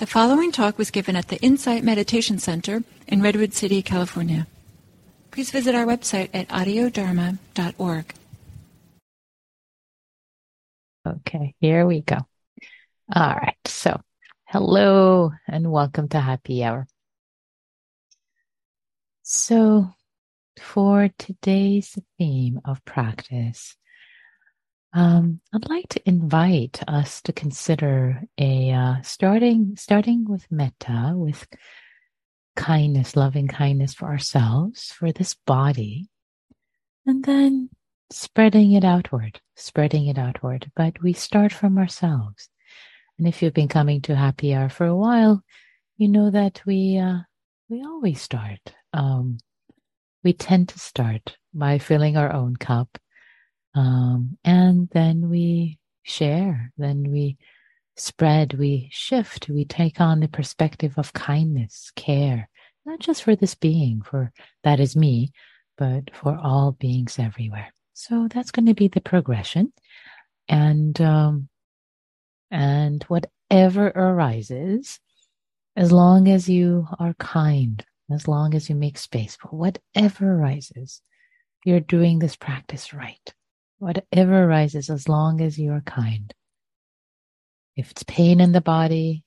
The following talk was given at the Insight Meditation Center in Redwood City, California. Please visit our website at audiodharma.org. Okay, here we go. All right, so hello and welcome to Happy Hour. So for today's theme of practice, I'd like to invite us to consider a starting with metta, with kindness, loving kindness for ourselves, for this body, and then spreading it outward. But we start from ourselves. And if you've been coming to Happy Hour for a while, you know that we always start. We tend to start by filling our own cup. And then we share, then we spread, we shift, we take on the perspective of kindness, care, not just for this being, for that is me, but for all beings everywhere. So that's going to be the progression. And whatever arises, as long as you are kind, as long as you make space for whatever arises, you're doing this practice right. Whatever arises, as long as you are kind. If it's pain in the body,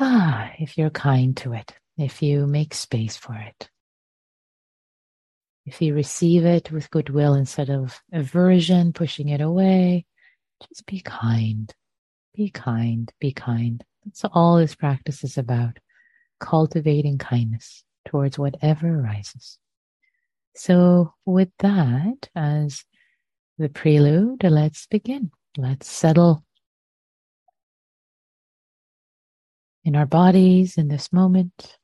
if you're kind to it, if you make space for it, if you receive it with goodwill instead of aversion, pushing it away, just be kind, be kind, be kind. That's all this practice is about, cultivating kindness towards whatever arises. So with that, as the prelude, let's begin. Let's settle in our bodies in this moment,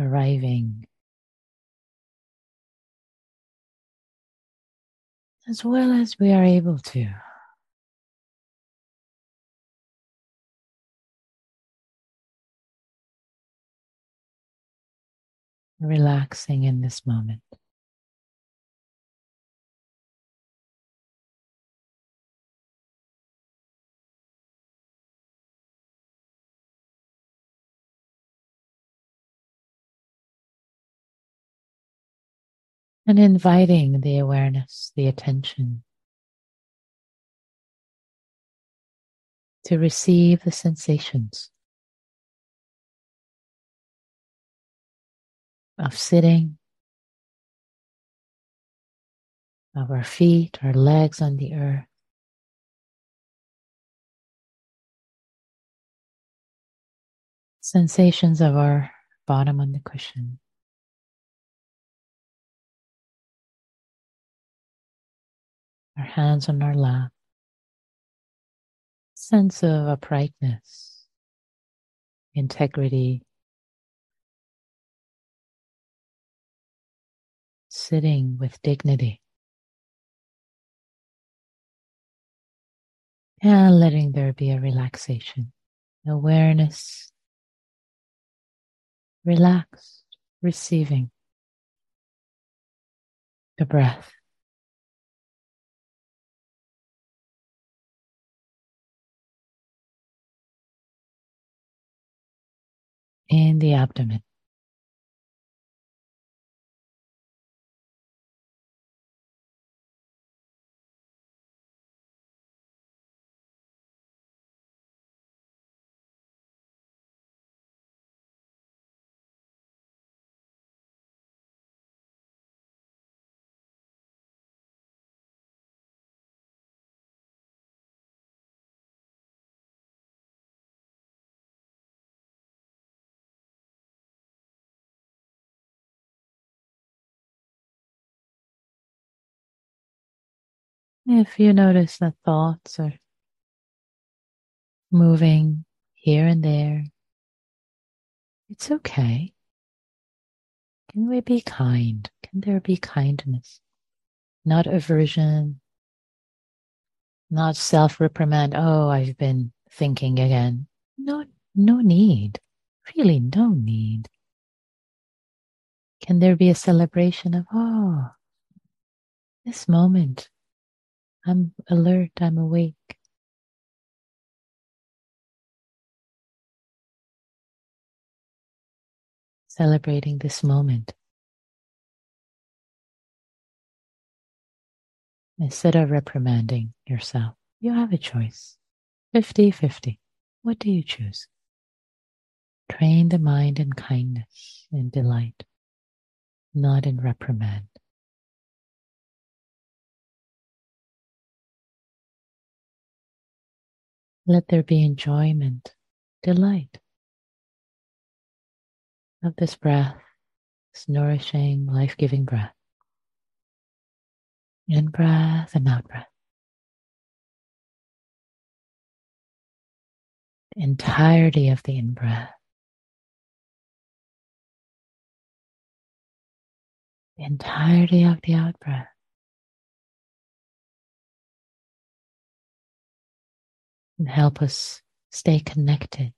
arriving as well as we are able to. Relaxing in this moment. And inviting the awareness, the attention, to receive the sensations of sitting, of our feet, our legs on the earth, sensations of our bottom on the cushion. Our hands on our lap, sense of uprightness, integrity, sitting with dignity, and letting there be a relaxation, awareness, relaxed, receiving the breath. In the abdomen. If you notice that thoughts are moving here and there, it's okay. Can we be kind? Can there be kindness? Not aversion, not self-reprimand. Oh, I've been thinking again. No need. Really, no need. Can there be a celebration of, oh, this moment? I'm alert, I'm awake. celebrating this moment. Instead of reprimanding yourself, you have a choice. 50-50. What do you choose? Train the mind in kindness and delight, not in reprimand. Let there be enjoyment, delight of this breath, this nourishing, life-giving breath. In-breath and out-breath. The entirety of the in-breath. The entirety of the out-breath. And help us stay connected.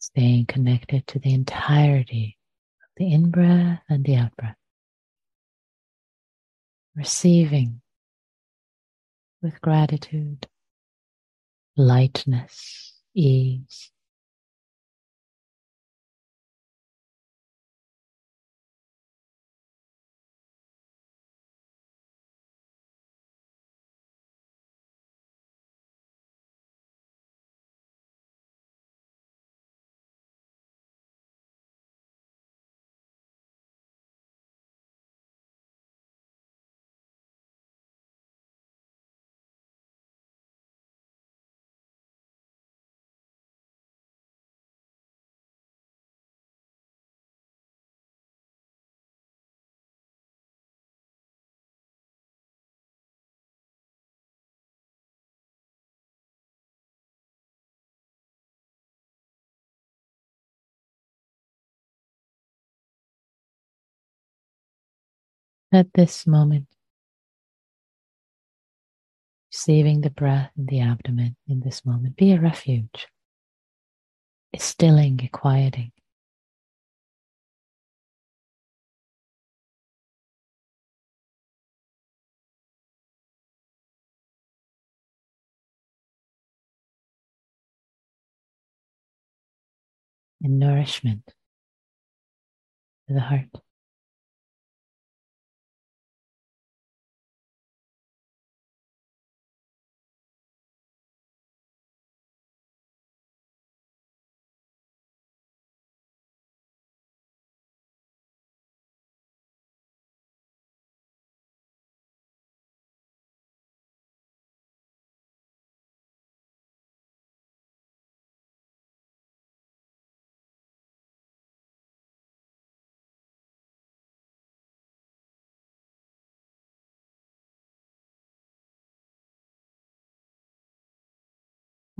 Staying connected to the entirety of the in-breath and the out-breath. Receiving with gratitude, lightness, ease. At this moment, receiving the breath and the abdomen in this moment, be a refuge, a stilling, a quieting. And nourishment to the heart.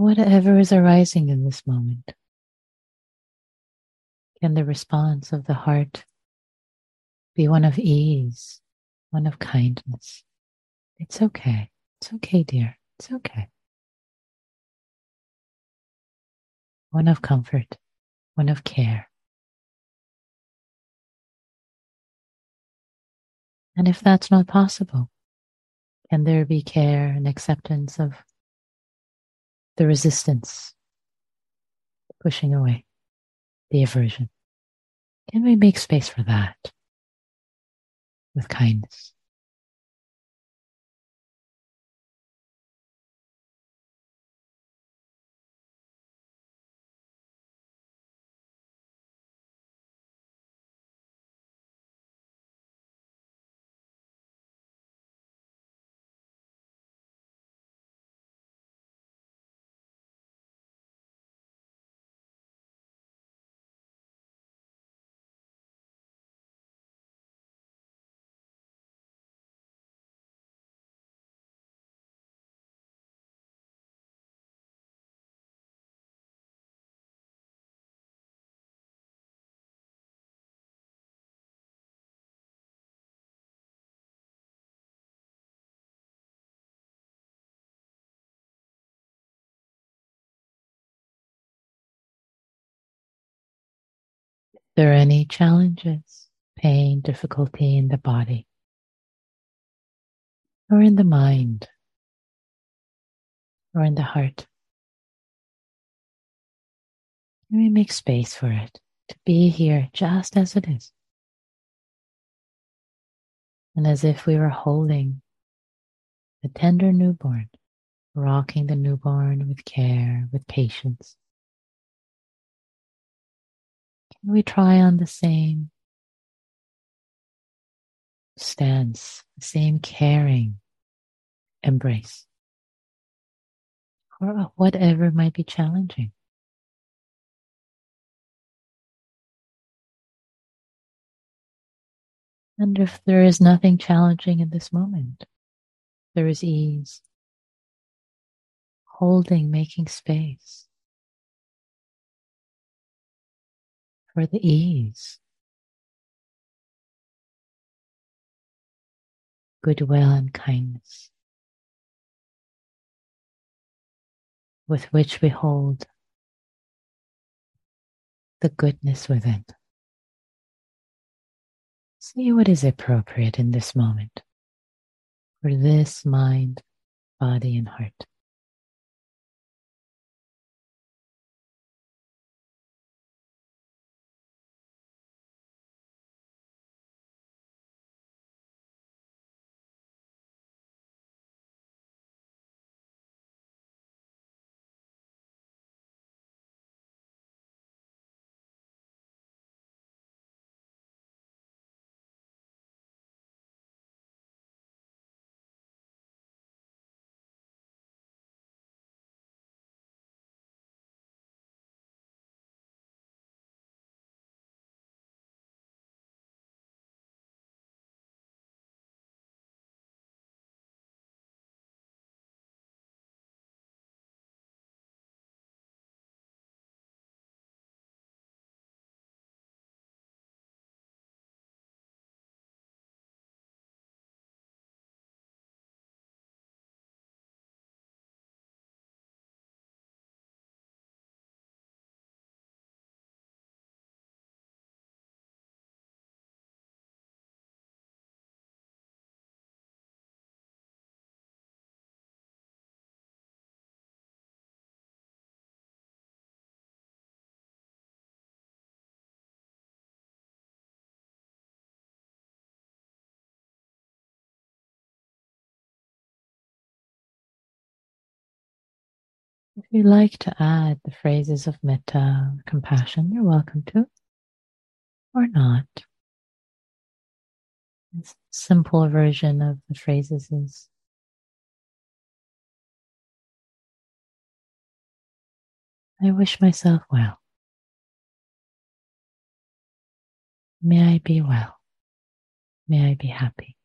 Whatever is arising in this moment, can the response of the heart be one of ease, one of kindness? It's okay, dear, it's okay. One of comfort, one of care. And if that's not possible, can there be care and acceptance of the resistance, pushing away, the aversion? Can we make space for that with kindness? Are there any challenges, pain, difficulty in the body or in the mind or in the heart? Let me make space for it, to be here just as it is. And as if we were holding the tender newborn, rocking the newborn with care, with patience. Can we try on the same stance, the same caring embrace for whatever might be challenging? And if there is nothing challenging in this moment, there is ease, holding, making space for the ease, goodwill and kindness with which we hold the goodness within. See what is appropriate in this moment for this mind, body, and heart. If you'd like to add the phrases of metta or compassion, you're welcome to, or not. A simple version of the phrases is, I wish myself well. May I be well. May I be happy.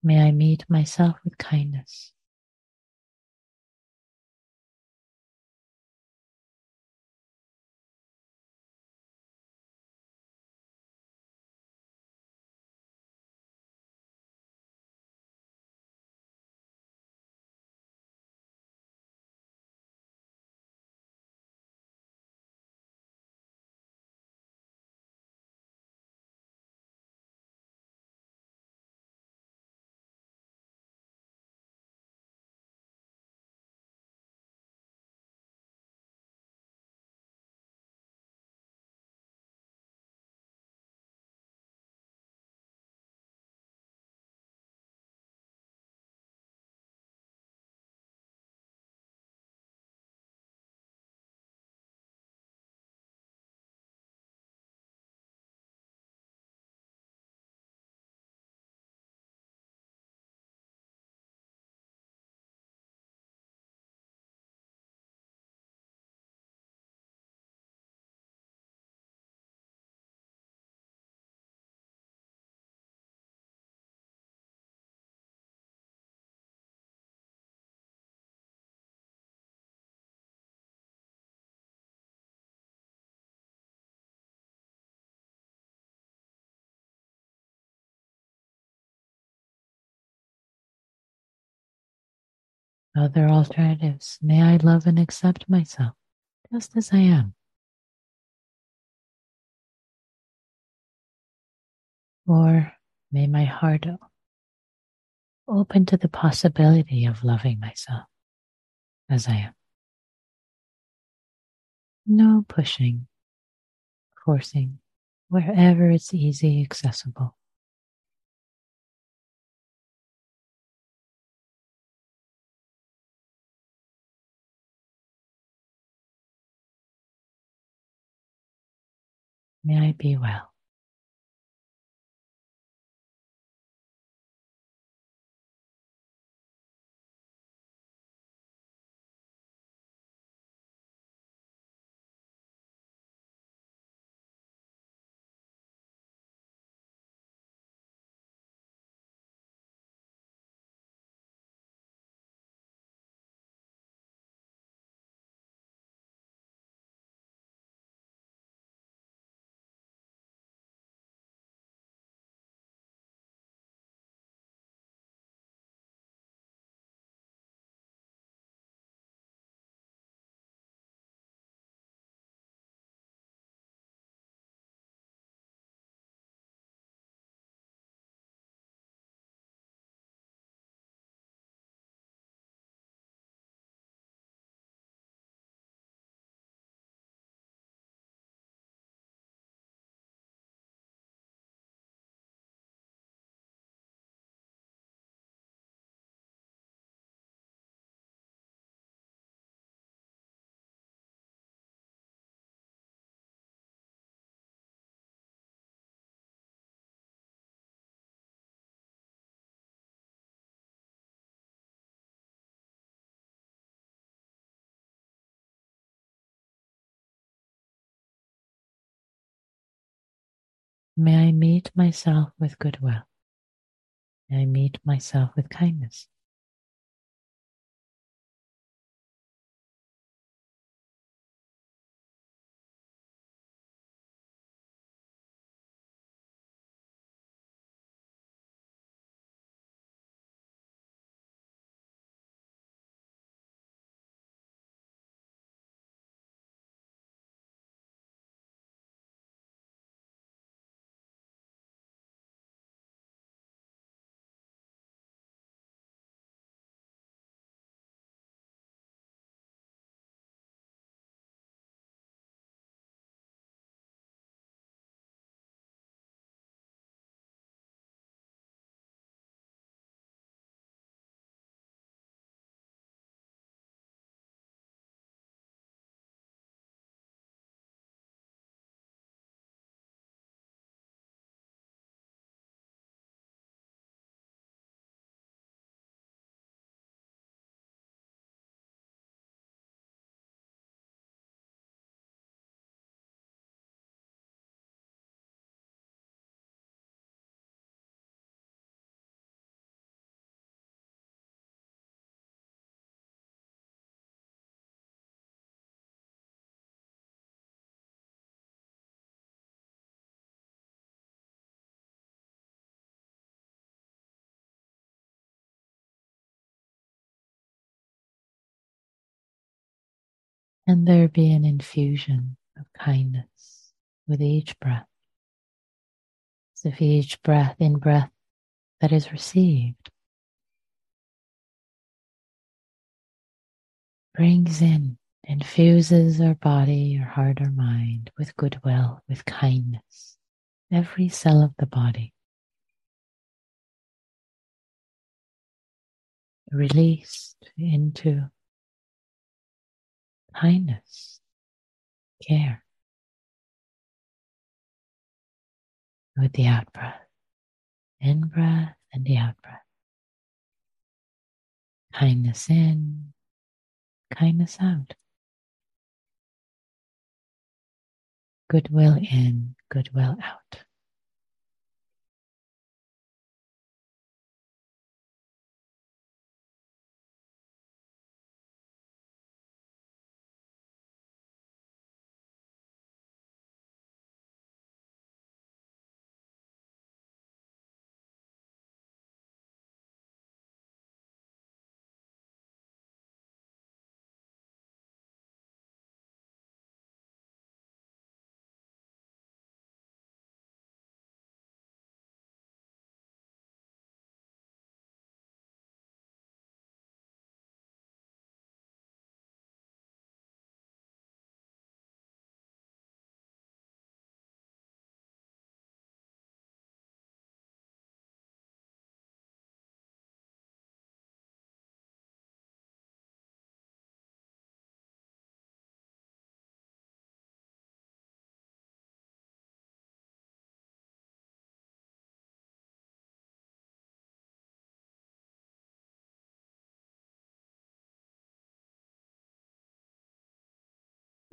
May I meet myself with kindness. Other alternatives. May I love and accept myself just as I am. Or may my heart open to the possibility of loving myself as I am. No pushing, forcing, wherever it's easy, accessible. May I be well. May I meet myself with goodwill. May I meet myself with kindness. And there be an infusion of kindness with each breath, as if each in breath that is received brings in, infuses our body, our heart, our mind with goodwill, with kindness, every cell of the body. Released into kindness, care, with the out-breath, in-breath and the out-breath. Kindness in, kindness out. Goodwill in, goodwill out.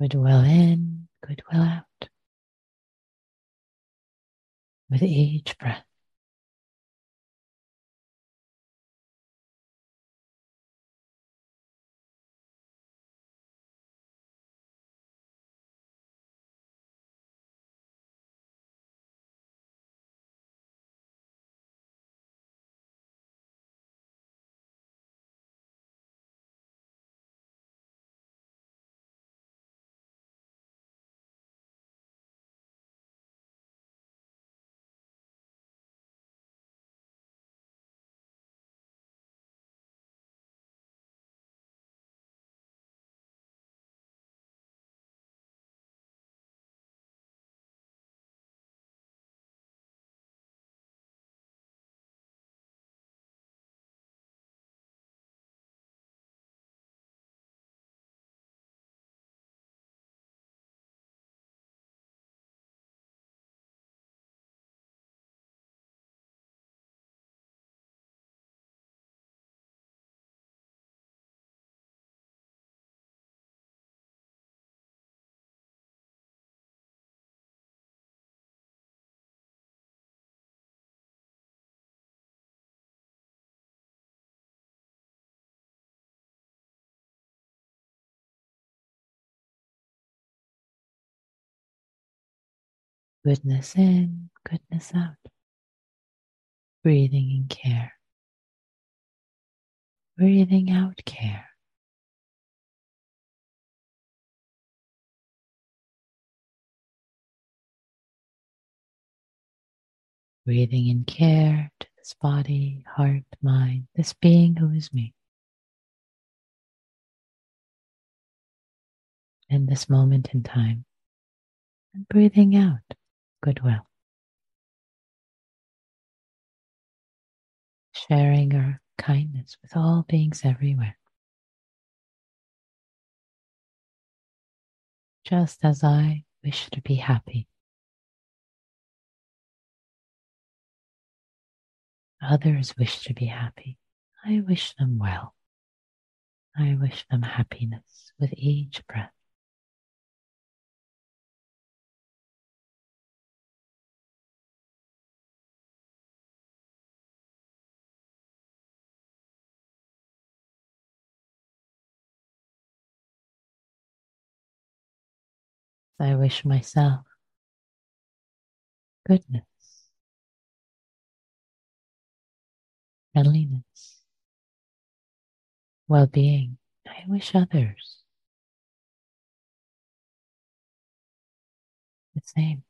Goodwill in, goodwill out. With each breath. Goodness in, goodness out. Breathing in care. Breathing out care. Breathing in care to this body, heart, mind, this being who is me. In this moment in time. And breathing out. Goodwill. Sharing our kindness with all beings everywhere. Just as I wish to be happy, others wish to be happy. I wish them well. I wish them happiness with each breath. I wish myself goodness, friendliness, well-being. I wish others the same.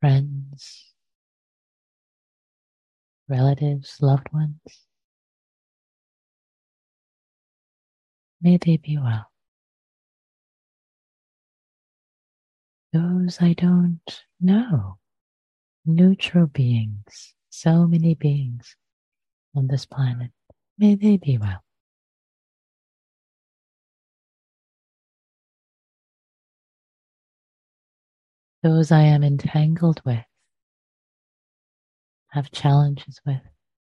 Friends, relatives, loved ones, may they be well. Those I don't know, neutral beings, so many beings on this planet, may they be well. Those I am entangled with, have challenges with,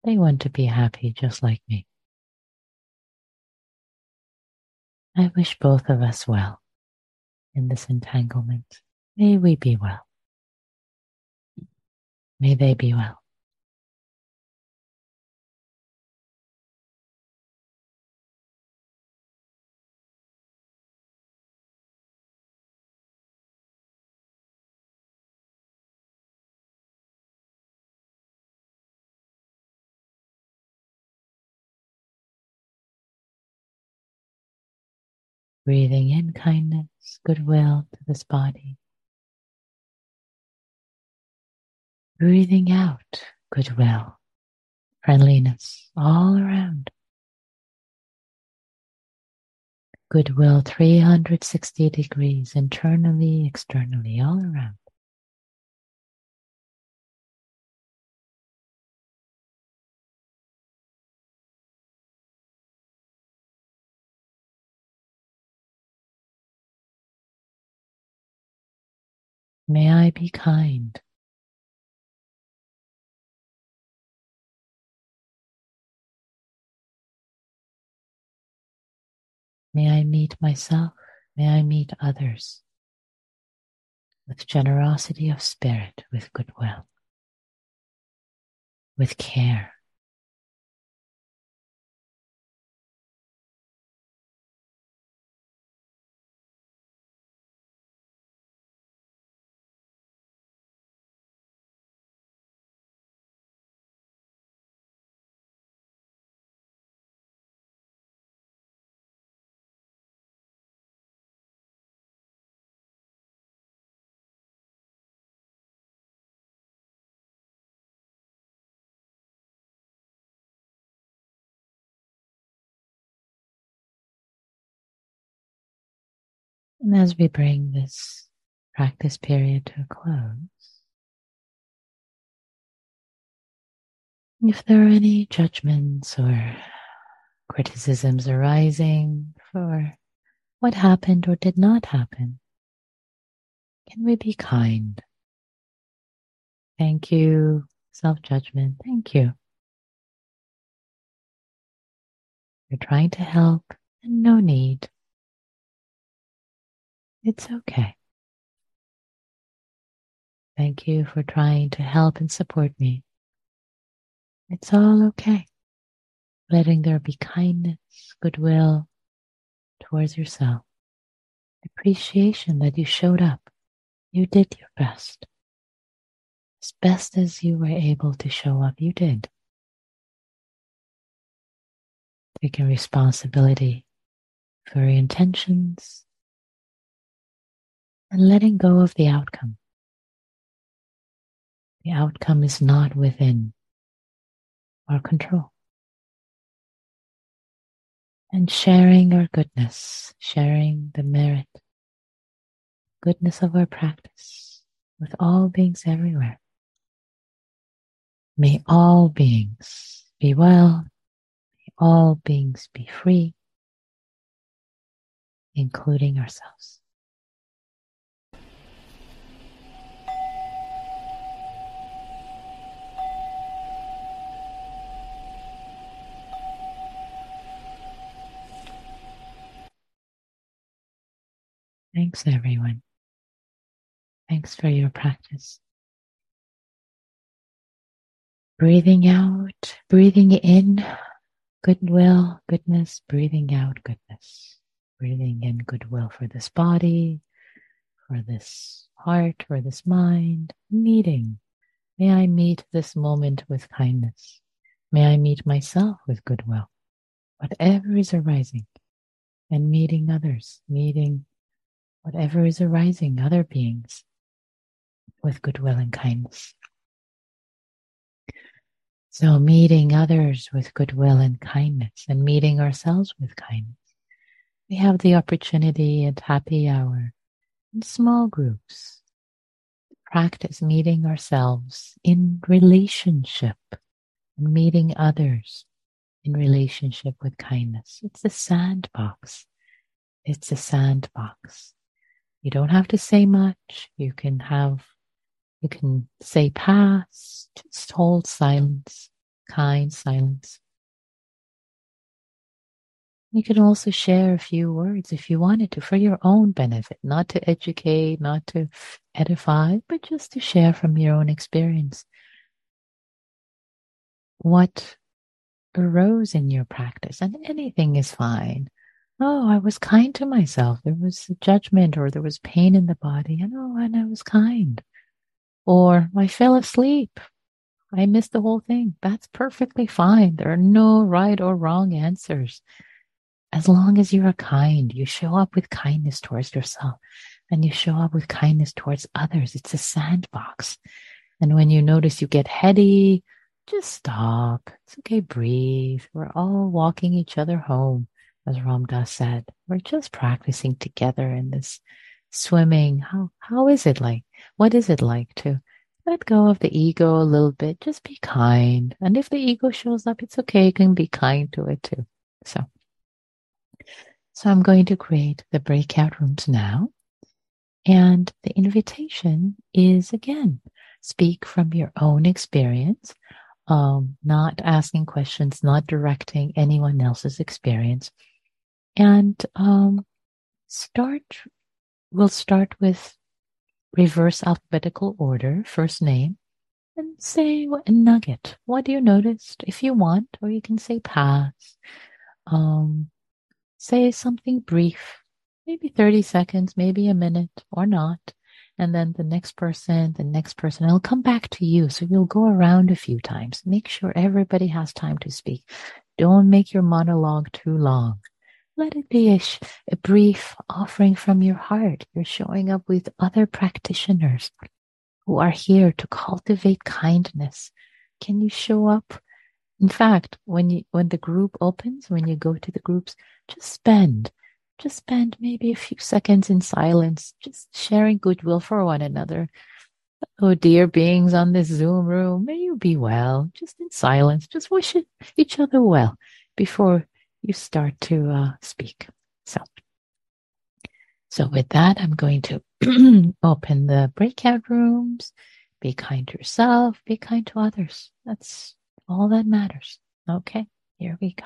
they want to be happy just like me. I wish both of us well in this entanglement. May we be well. May they be well. Breathing in kindness, goodwill to this body. Breathing out goodwill, friendliness all around. Goodwill 360 degrees, internally, externally, all around. May I be kind. May I meet myself, may I meet others with generosity of spirit, with goodwill, with care. And as we bring this practice period to a close, if there are any judgments or criticisms arising for what happened or did not happen, can we be kind? Thank you, self-judgment, thank you. You're trying to help and no need. It's okay. Thank you for trying to help and support me. It's all okay. Letting there be kindness, goodwill towards yourself. Appreciation that you showed up. You did your best. As best as you were able to show up, you did. Taking responsibility for your intentions, and letting go of the outcome. The outcome is not within our control. And sharing our goodness, sharing the merit, goodness of our practice with all beings everywhere. May all beings be well, may all beings be free, including ourselves. Thanks, everyone. Thanks for your practice. Breathing out, breathing in goodwill, goodness, breathing out goodness. Breathing in goodwill for this body, for this heart, for this mind. Meeting. May I meet this moment with kindness. May I meet myself with goodwill. Whatever is arising. And meeting others, meeting whatever is arising, other beings, with goodwill and kindness. So meeting others with goodwill and kindness, and meeting ourselves with kindness. We have the opportunity at Happy Hour, in small groups, to practice meeting ourselves in relationship, and meeting others in relationship with kindness. It's a sandbox. It's a sandbox. You don't have to say much. You can say pass, just hold silence, kind silence. You can also share a few words if you wanted to for your own benefit, not to educate, not to edify, but just to share from your own experience what arose in your practice, and anything is fine. Oh, I was kind to myself. There was judgment or there was pain in the body. And I was kind. Or I fell asleep. I missed the whole thing. That's perfectly fine. There are no right or wrong answers. As long as you are kind, you show up with kindness towards yourself and you show up with kindness towards others. It's a sandbox. And when you notice you get heady, just stop. It's okay. Breathe. We're all walking each other home. As Ram Dass said, we're just practicing together in this swimming. How is it like? What is it like to let go of the ego a little bit? Just be kind. And if the ego shows up, it's okay. You can be kind to it too. So I'm going to create the breakout rooms now. And the invitation is, again, speak from your own experience. Not asking questions, not directing anyone else's experience. And we'll start with reverse alphabetical order, first name, and say a nugget. What you noticed, if you want, or you can say pass. Say something brief, maybe 30 seconds, maybe a minute or not. And then the next person, it'll come back to you. So you'll go around a few times. Make sure everybody has time to speak. Don't make your monologue too long. Let it be a brief offering from your heart. You're showing up with other practitioners who are here to cultivate kindness. Can you show up? In fact, when the group opens, when you go to the groups, just spend maybe a few seconds in silence, just sharing goodwill for one another. Oh, dear beings on this Zoom room, may you be well. Just in silence, just wish each other well before you start to speak. So with that, I'm going to open the breakout rooms. Be kind to yourself. Be kind to others. That's all that matters. Okay, here we go.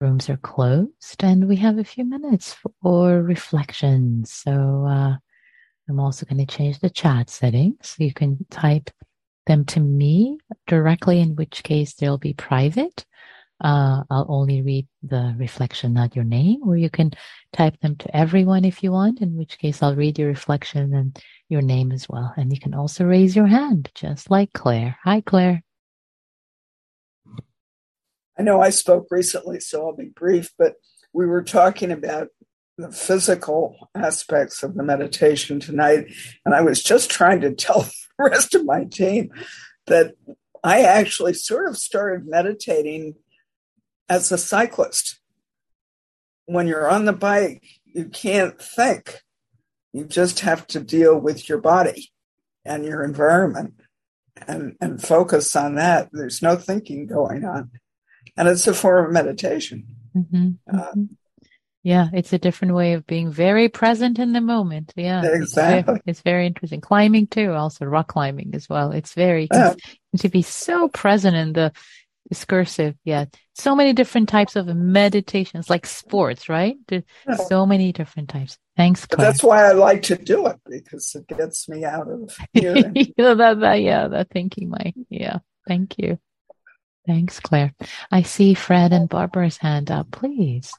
Rooms are closed, and we have a few minutes for reflections. So I'm also going to change the chat settings. You can type them to me directly, in which case they'll be private. I'll only read the reflection, not your name. Or you can type them to everyone if you want, in which case I'll read your reflection and your name as well. And you can also raise your hand, just like Claire. Hi, Claire. I know I spoke recently, so I'll be brief, but we were talking about the physical aspects of the meditation tonight, and I was just trying to tell the rest of my team that I actually sort of started meditating as a cyclist. When you're on the bike, you can't think. You just have to deal with your body and your environment and focus on that. There's no thinking going on. And it's a form of meditation. Mm-hmm. Yeah, it's a different way of being very present in the moment. Yeah, exactly. It's very interesting. Climbing too, also rock climbing as well. It's very to be so present in the discursive. Yeah, so many different types of meditations, like sports, right? So many different types. Thanks, Claire. But that's why I like to do it, because it gets me out of here. That thinking mind. Yeah, thank you. Thanks, Claire. I see Fred and Barbara's hand up, please.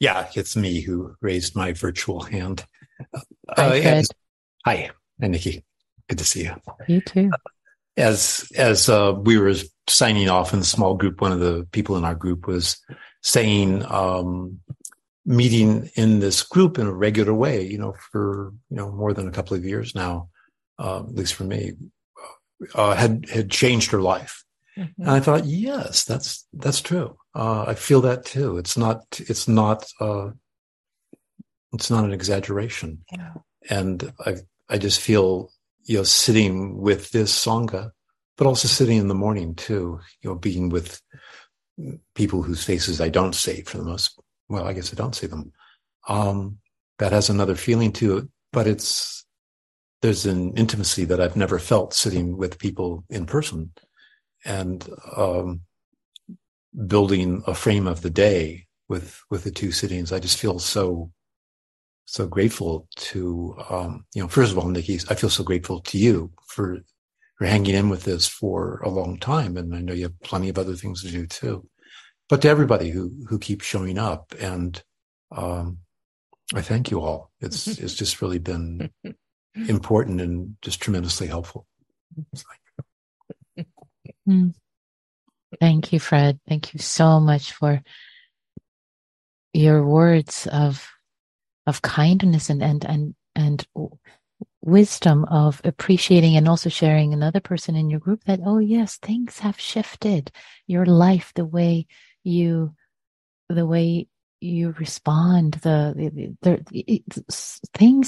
Yeah, it's me who raised my virtual hand. Hi, Fred. Hi, and Nikki. Good to see you. You too. As we were signing off in a small group, one of the people in our group was saying, meeting in this group in a regular way, for, more than a couple of years now, at least for me, had changed her life. Mm-hmm. And I thought, yes, that's true. I feel that too. It's not an exaggeration. Yeah. And I just feel, sitting with this sangha, but also sitting in the morning too, being with people whose faces I don't see for the most. Well, I guess I don't see them. That has another feeling to it, but there's an intimacy that I've never felt sitting with people in person and building a frame of the day with the two sittings. I just feel so grateful to, first of all, Nikki, I feel so grateful to you for hanging in with this for a long time. And I know you have plenty of other things to do too. But to everybody who keeps showing up, and I thank you all. It's just really been important and just tremendously helpful. Thank you, Fred. Thank you so much for your words of kindness and and wisdom of appreciating and also sharing another person in your group that, oh yes, things have shifted. Your life, the way you respond, things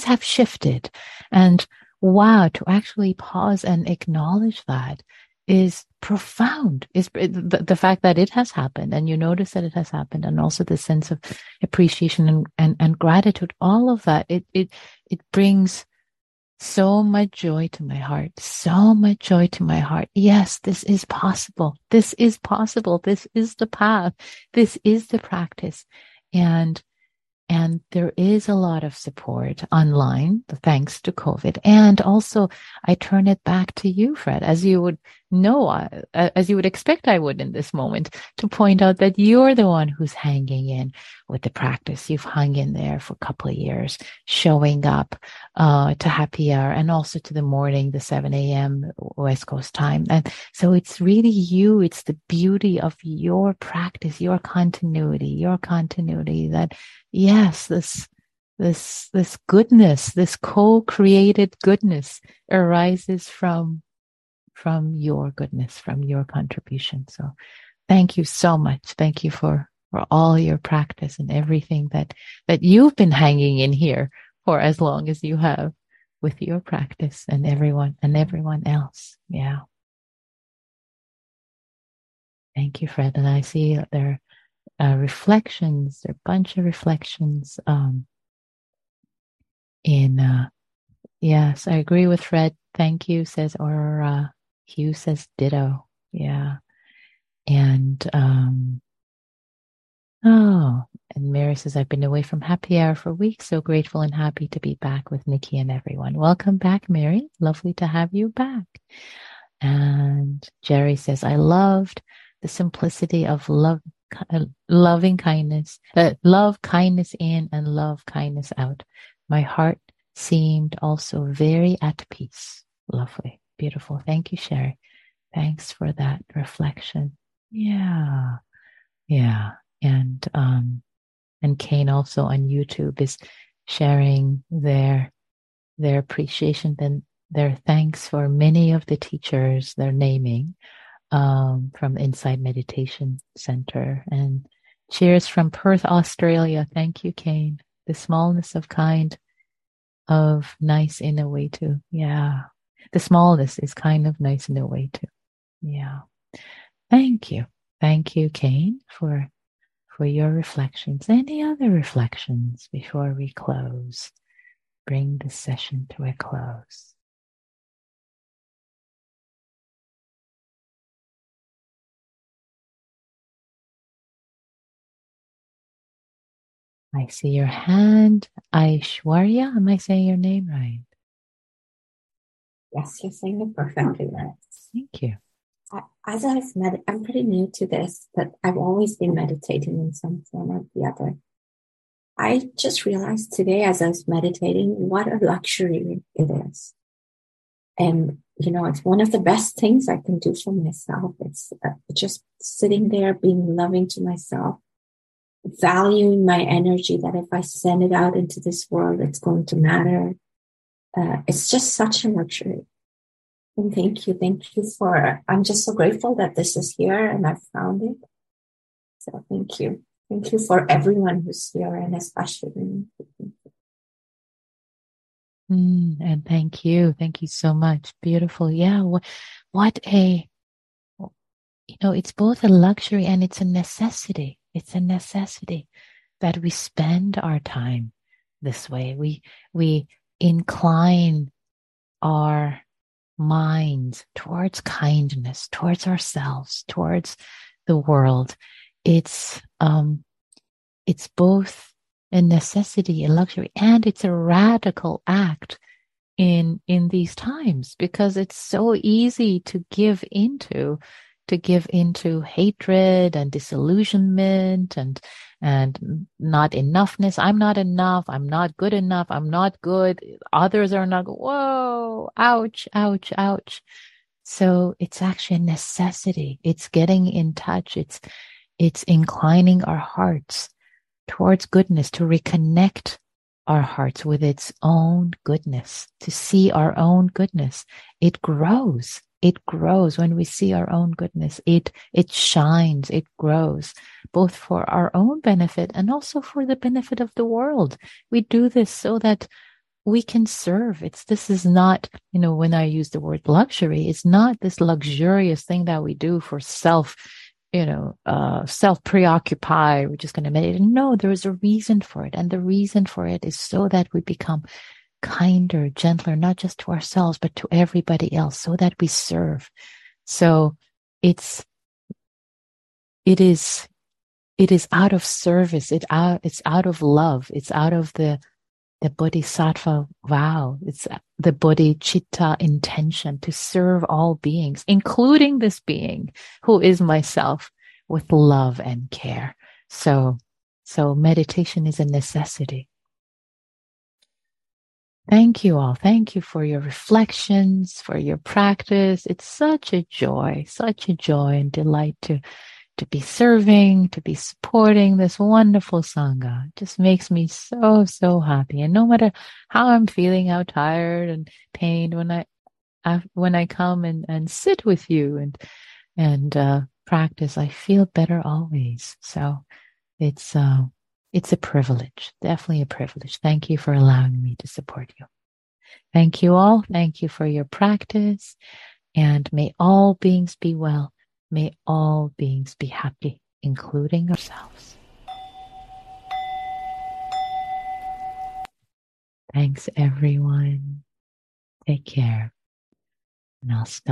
have shifted. And wow, to actually pause and acknowledge that is profound. Is the fact that it has happened, and you notice that it has happened, and also the sense of appreciation and gratitude, all of that, it brings so much joy to my heart, so much joy to my heart. Yes, this is possible. This is possible. This is the path. This is the practice. And there is a lot of support online, thanks to COVID. And also, I turn it back to you, Fred, as you would expect I would in this moment, to point out that you're the one who's hanging in with the practice. You've hung in there for a couple of years, showing up to Happy Hour and also to the morning, the 7 a.m. West Coast time. And so it's really you. It's the beauty of your practice, your continuity that, yes, this goodness, this co-created goodness arises from your goodness, from your contribution. So thank you so much. Thank you for all your practice and everything that you've been hanging in here for as long as you have with your practice and everyone else. Yeah. Thank you, Fred. And I see there reflections, there are a bunch of reflections. Yes, I agree with Fred. Thank you, says Aurora. Hugh says ditto. Yeah. And, and Mary says, I've been away from Happy Hour for weeks. So grateful and happy to be back with Nikki and everyone. Welcome back, Mary. Lovely to have you back. And Jerry says, I loved the simplicity of love, kindness in and love, kindness out. My heart seemed also very at peace. Lovely, beautiful. Thank you, Sherry. Thanks for that reflection. Yeah. And Kane also on YouTube is sharing their appreciation and their thanks for many of the teachers they're naming from Insight Meditation Center, and cheers from Perth, Australia. Thank you, Kane. The smallness of kind of nice in a way too. Yeah. The smallness is kind of nice in a way too. Yeah. Thank you. Thank you, Kane, for your reflections. Any other reflections before we close? Bring this session to a close. I see your hand, Aishwarya. Am I saying your name right? Yes, you're saying it perfectly right. Thank you. I'm pretty new to this, but I've always been meditating in some form or the other. I just realized today as I was meditating, what a luxury it is. And, it's one of the best things I can do for myself. It's just sitting there, being loving to myself, valuing my energy, that if I send it out into this world, it's going to matter. It's just such a luxury. And thank you for, I'm just so grateful that this is here and I found it. So thank you. Thank you for everyone who's here and especially me. And thank you. Thank you so much. Beautiful. Yeah. What it's both a luxury and it's a necessity. It's a necessity that we spend our time this way. We incline our minds towards kindness, towards ourselves, towards the world. It's both a necessity, a luxury, and it's a radical act in these times, because it's so easy to give into hatred and disillusionment and not enoughness. I'm not enough. I'm not good enough. I'm not good. Others are not. Whoa, ouch, ouch, ouch. So it's actually a necessity. It's getting in touch. It's inclining our hearts towards goodness, to reconnect our hearts with its own goodness, to see our own goodness. It grows. It grows when we see our own goodness. It shines, it grows, both for our own benefit and also for the benefit of the world. We do this so that we can serve. This is not, when I use the word luxury, it's not this luxurious thing that we do for self, self-preoccupied, we're just going to meditate. No, there is a reason for it. And the reason for it is so that we become kinder, gentler, not just to ourselves, but to everybody else, so that we serve. So it is out of service. It's out of love. It's out of the bodhisattva vow. It's the bodhicitta intention to serve all beings, including this being who is myself, with love and care. So meditation is a necessity. Thank you all. Thank you for your reflections, for your practice. It's such a joy and delight to be serving, to be supporting this wonderful Sangha. It just makes me so, so happy. And no matter how I'm feeling, how tired and pained, when I come and sit with you and practice, I feel better always. So it's a privilege, definitely a privilege. Thank you for allowing me to support you. Thank you all. Thank you for your practice. And may all beings be well. May all beings be happy, including ourselves. Thanks, everyone. Take care. And I'll stop.